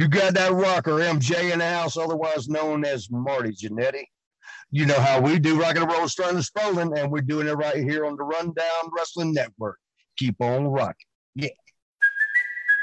You got that rocker, MJ, in the house, otherwise known as Marty Jannetty. You know how we do rock and roll, starting and strolling, and we're doing it right here on the Rundown Wrestling Network. Keep on rocking. Yeah.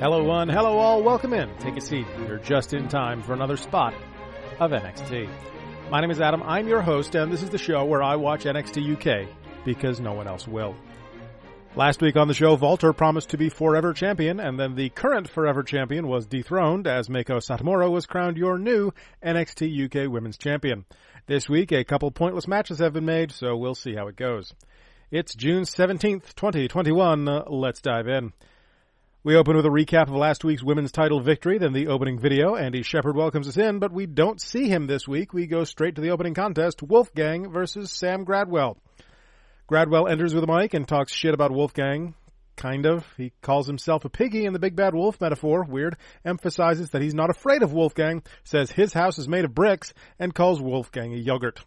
Hello one, hello all, welcome in. Take a seat. You're just in time for another spot of NXT. My name is Adam, I'm your host, and this is the show where I watch NXT UK because no one else will. Last week on the show, Walter promised to be forever champion, and then the current forever champion was dethroned as Meiko Satomura was crowned your new NXT UK Women's Champion. This week, a couple pointless matches have been made, so we'll see how it goes. It's June 17th, 2021. Let's dive in. We open with a recap of last week's women's title victory, then the opening video. Andy Shepherd welcomes us in, but we don't see him this week. We go straight to the opening contest, Wolfgang versus Sam Gradwell. Gradwell enters with a mic and talks shit about Wolfgang. Kind of. He calls himself a piggy in the big bad wolf metaphor. Weird. Emphasizes that he's not afraid of Wolfgang, says his house is made of bricks, and calls Wolfgang a yogurt.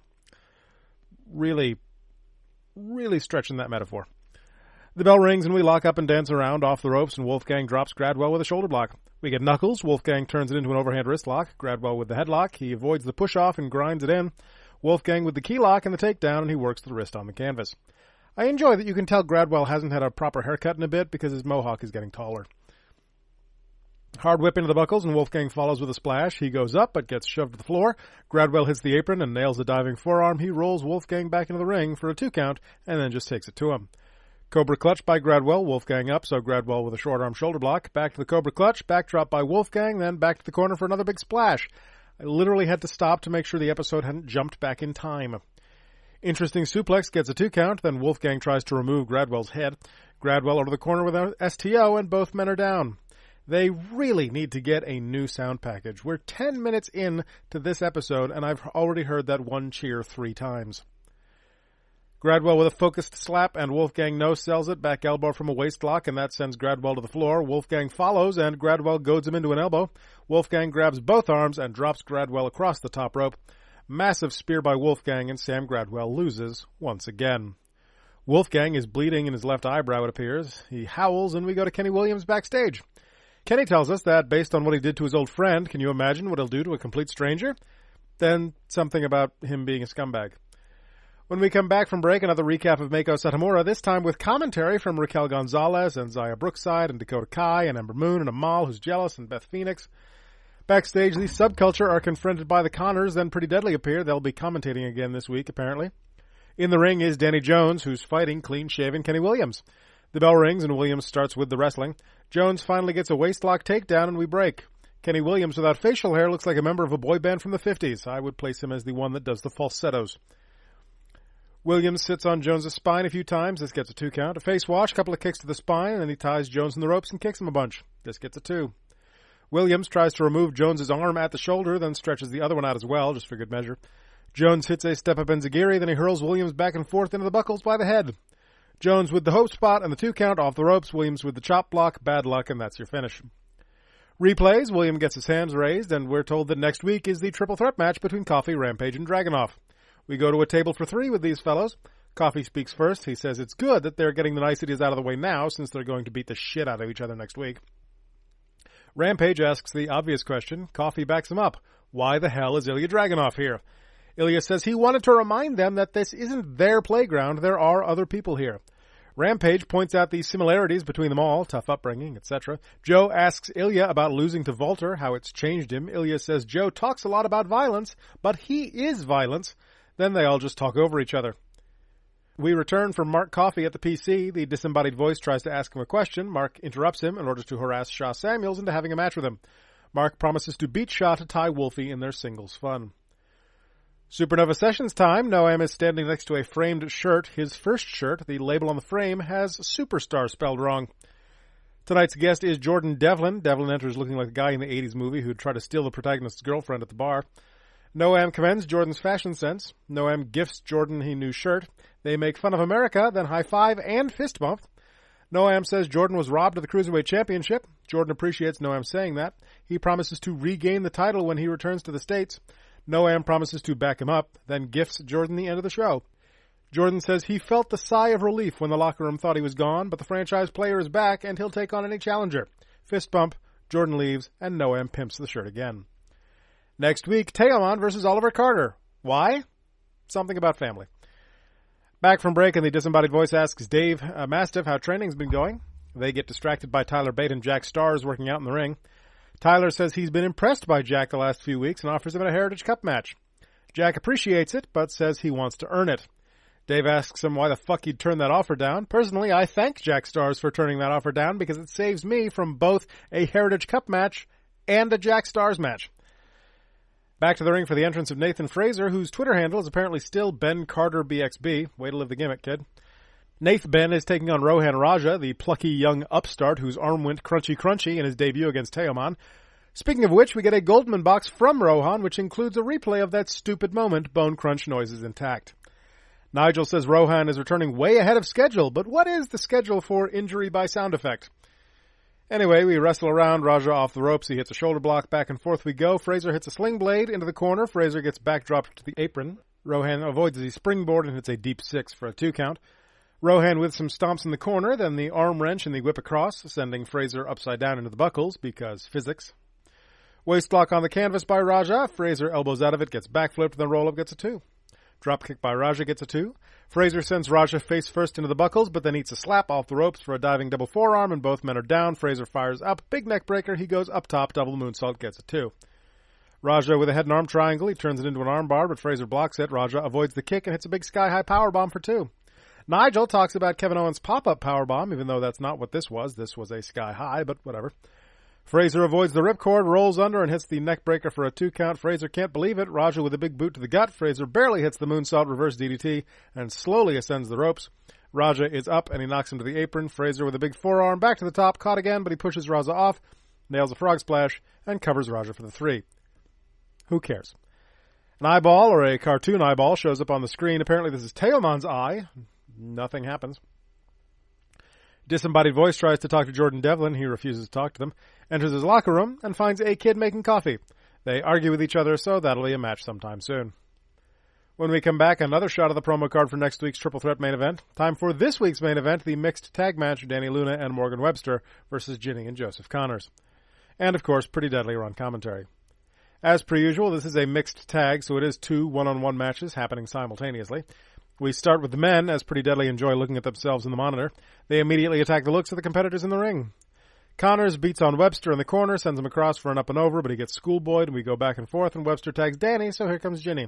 Really stretching that metaphor. The bell rings and we lock up and dance around off the ropes, and Wolfgang drops Gradwell with a shoulder block. We get knuckles. Wolfgang turns it into an overhand wrist lock. Gradwell with the headlock. He avoids the push-off and grinds it in. Wolfgang with the key lock and the takedown, and he works the wrist on the canvas. I enjoy that you can tell Gradwell hasn't had a proper haircut in a bit because his mohawk is getting taller. Hard whip into the buckles, and Wolfgang follows with a splash. He goes up but gets shoved to the floor. Gradwell hits the apron and nails a diving forearm. He rolls Wolfgang back into the ring for a two-count and then just takes it to him. Cobra clutch by Gradwell, Wolfgang up, so Gradwell with a short-arm shoulder block. Back to the Cobra clutch, backdrop by Wolfgang, then back to the corner for another big splash. I literally had to stop to make sure the episode hadn't jumped back in time. Interesting suplex gets a two-count, then Wolfgang tries to remove Gradwell's head. Gradwell over the corner with an STO, and both men are down. They really need to get a new sound package. We're 10 minutes in to this episode, and I've already heard that one cheer 3 times. Gradwell with a focused slap, and Wolfgang no-sells it. Back elbow from a waist lock, and that sends Gradwell to the floor. Wolfgang follows, and Gradwell goads him into an elbow. Wolfgang grabs both arms and drops Gradwell across the top rope. Massive spear by Wolfgang, and Sam Gradwell loses once again. Wolfgang is bleeding in his left eyebrow, it appears. He howls, and we go to Kenny Williams backstage. Kenny tells us that, based on what he did to his old friend, can you imagine what he'll do to a complete stranger? Then something about him being a scumbag. When we come back from break, another recap of Meiko Satomura, this time with commentary from Raquel Gonzalez and Zaya Brookside and Dakota Kai and Ember Moon and Amal, who's jealous, and Beth Phoenix. Backstage, the Subculture are confronted by the Connors, then Pretty Deadly appear. They'll be commentating again this week, apparently. In the ring is Danny Jones, who's fighting clean-shaven Kenny Williams. The bell rings, and Williams starts with the wrestling. Jones finally gets a waist-lock takedown, and we break. Kenny Williams, without facial hair, looks like a member of a boy band from the 50s. I would place him as the one that does the falsettos. Williams sits on Jones' spine a few times. This gets a two-count. A face wash, a couple of kicks to the spine, and then he ties Jones in the ropes and kicks him a bunch. This gets a two. Williams tries to remove Jones' arm at the shoulder, then stretches the other one out as well, just for good measure. Jones hits a step-up enziguri, then he hurls Williams back and forth into the buckles by the head. Jones with the hope spot and the two-count off the ropes. Williams with the chop block. Bad luck, and that's your finish. Replays. William gets his hands raised, and we're told that next week is the triple threat match between Coffey, Rampage, and Dragunov. We go to a table for three with these fellows. Coffey speaks first. He says it's good that they're getting the niceties out of the way now, since they're going to beat the shit out of each other next week. Rampage asks the obvious question. Coffey backs him up. Why the hell is Ilya Dragunov here? Ilya says he wanted to remind them that this isn't their playground. There are other people here. Rampage points out the similarities between them all, tough upbringing, etc. Joe asks Ilya about losing to Walter, how it's changed him. Ilya says Joe talks a lot about violence, but he is violence. Then they all just talk over each other. We return from Mark Coffey at the PC. The disembodied voice tries to ask him a question. Mark interrupts him in order to harass Sha Samuels into having a match with him. Mark promises to beat Sha to tie Wolfie in their singles fun. Supernova Sessions time. Noam is standing next to a framed shirt. His first shirt, the label on the frame, has Superstar spelled wrong. Tonight's guest is Jordan Devlin. Devlin enters looking like the guy in the 80s movie who'd try to steal the protagonist's girlfriend at the bar. Noam commends Jordan's fashion sense. Noam gifts Jordan his new shirt. They make fun of America, then high five and fist bump. Noam says Jordan was robbed of the Cruiserweight Championship. Jordan appreciates Noam saying that. He promises to regain the title when he returns to the States. Noam promises to back him up, then gifts Jordan the end of the show. Jordan says he felt the sigh of relief when the locker room thought he was gone, but the franchise player is back and he'll take on any challenger. Fist bump, Jordan leaves, and Noam pimps the shirt again. Next week, Teoman versus Oliver Carter. Why? Something about family. Back from break, and the disembodied voice asks Dave Mastiff how training's been going. They get distracted by Tyler Bate and Jack Stars working out in the ring. Tyler says he's been impressed by Jack the last few weeks and offers him a Heritage Cup match. Jack appreciates it, but says he wants to earn it. Dave asks him why the fuck he'd turn that offer down. Personally, I thank Jack Stars for turning that offer down because it saves me from both a Heritage Cup match and a Jack Stars match. Back to the ring for the entrance of Nathan Frazer, whose Twitter handle is apparently still Ben Carter BXB. Way to live the gimmick, kid. Nath Ben is taking on Rohan Raja, the plucky young upstart whose arm went crunchy in his debut against Teoman. Speaking of which, we get a Goldman box from Rohan, which includes a replay of that stupid moment. Bone crunch noise is intact. Nigel says Rohan is returning way ahead of schedule, but what is the schedule for injury by sound effect? Anyway, we wrestle around, Raja off the ropes, he hits a shoulder block, back and forth we go, Frazer hits a sling blade into the corner, Frazer gets backdropped to the apron, Rohan avoids the springboard and hits a deep six for a 2 count. Rohan with some stomps in the corner, then the arm wrench and the whip across, sending Frazer upside down into the buckles, because physics. Waist lock on the canvas by Raja, Frazer elbows out of it, gets backflipped, then roll up gets a 2. Drop kick by Raja gets a 2. Frazer sends Raja face first into the buckles, but then eats a slap off the ropes for a diving double forearm, and both men are down. Frazer fires up. Big neck breaker. He goes up top. Double moonsault gets a 2. Raja with a head and arm triangle. He turns it into an arm bar, but Frazer blocks it. Raja avoids the kick and hits a big sky-high powerbomb for 2. Nigel talks about Kevin Owens' pop-up powerbomb, even though that's not what this was. This was a sky-high, but whatever. Frazer avoids the ripcord, rolls under, and hits the neckbreaker for a 2 count. Frazer can't believe it. Raja with a big boot to the gut. Frazer barely hits the moonsault, reverse DDT, and slowly ascends the ropes. Raja is up, and he knocks him to the apron. Frazer with a big forearm, back to the top, caught again, but he pushes Raja off, nails a frog splash, and covers Raja for the 3. Who cares? An eyeball, or a cartoon eyeball, shows up on the screen. Apparently this is Teoman's eye. Nothing happens. Disembodied voice tries to talk to Jordan Devlin. He refuses to talk to them. Enters his locker room and finds a kid making coffee. They argue with each other, so that'll be a match sometime soon. When we come back, another shot of the promo card for next week's Triple Threat main event. Time for this week's main event, the mixed tag match, Danny Luna and Morgan Webster versus Jinny and Joseph Connors. And, of course, Pretty Deadly are on commentary. As per usual, this is a mixed tag, so it is 2 one-on-one matches happening simultaneously. We start with the men, as Pretty Deadly enjoy looking at themselves in the monitor. They immediately attack the looks of the competitors in the ring. Connors beats on Webster in the corner, sends him across for an up and over, but he gets schoolboyed, and we go back and forth, and Webster tags Danny, so here comes Jinny.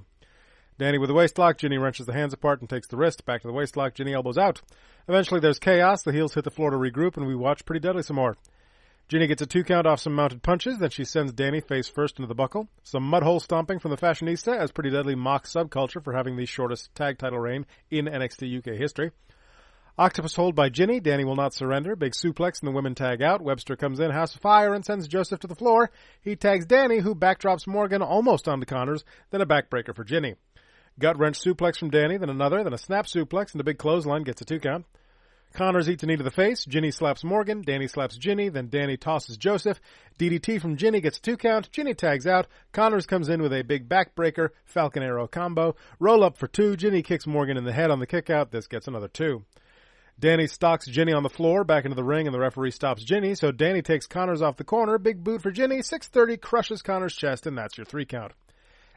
Danny with the waist lock, Jinny wrenches the hands apart and takes the wrist, back to the waist lock, Jinny elbows out. Eventually there's chaos, the heels hit the floor to regroup, and we watch Pretty Deadly some more. Jinny gets a 2 count off some mounted punches, then she sends Danny face first into the buckle. Some mudhole stomping from the Fashionista as Pretty Deadly mocks Subculture for having the shortest tag title reign in NXT UK history. Octopus hold by Jinny, Danny will not surrender. Big suplex and the women tag out. Webster comes in, house of fire, and sends Joseph to the floor. He tags Danny, who backdrops Morgan almost onto Connors, then a backbreaker for Jinny. Gut wrench suplex from Danny, then another, then a snap suplex, and a big clothesline gets a 2 count. Connors eats a knee to the face, Jinny slaps Morgan, Danny slaps Jinny, then Danny tosses Joseph, DDT from Jinny gets a 2 count, Jinny tags out, Connors comes in with a big backbreaker, Falcon Arrow combo, roll up for 2, Jinny kicks Morgan in the head on the kick out, this gets another 2. Danny stalks Jinny on the floor, back into the ring, and the referee stops Jinny, so Danny takes Connors off the corner, big boot for Jinny, 630, crushes Connors' chest, and that's your 3 count.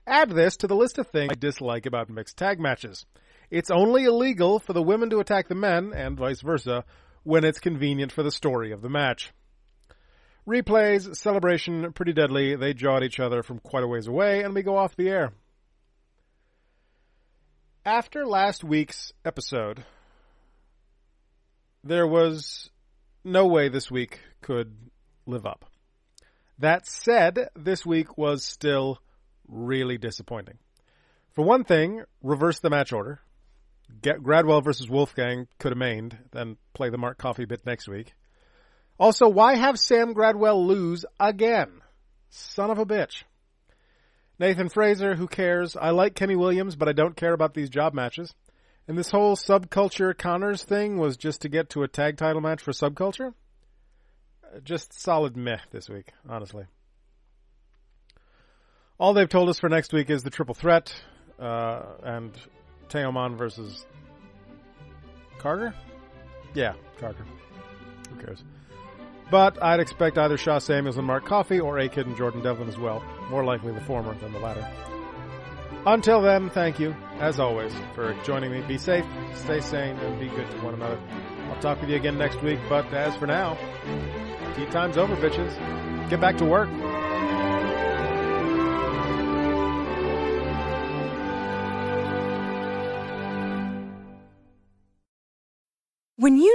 Add this to the list of things I dislike about mixed tag matches. It's only illegal for the women to attack the men, and vice versa, when it's convenient for the story of the match. Replays, celebration, Pretty Deadly, they jaw at each other from quite a ways away, and we go off the air. After last week's episode, there was no way this week could live up. That said, this week was still really disappointing. For one thing, reverse the match order. Get Gradwell versus Wolfgang could have mained, then play the Mark Coffey bit next week. Also, why have Sam Gradwell lose again? Son of a bitch. Nathan Frazer, who cares? I like Kenny Williams, but I don't care about these job matches. And this whole Subculture Connors thing was just to get to a tag title match for Subculture? Just solid meh this week, honestly. All they've told us for next week is the triple threat, and Teoman versus Carter? Yeah, Carter. Who cares? But I'd expect either Sha Samuels and Mark Coffey or A-Kid and Jordan Devlin as well. More likely the former than the latter. Until then, thank you, as always, for joining me. Be safe, stay sane, and be good to one another. I'll talk with you again next week, but as for now, tea time's over, bitches. Get back to work. When you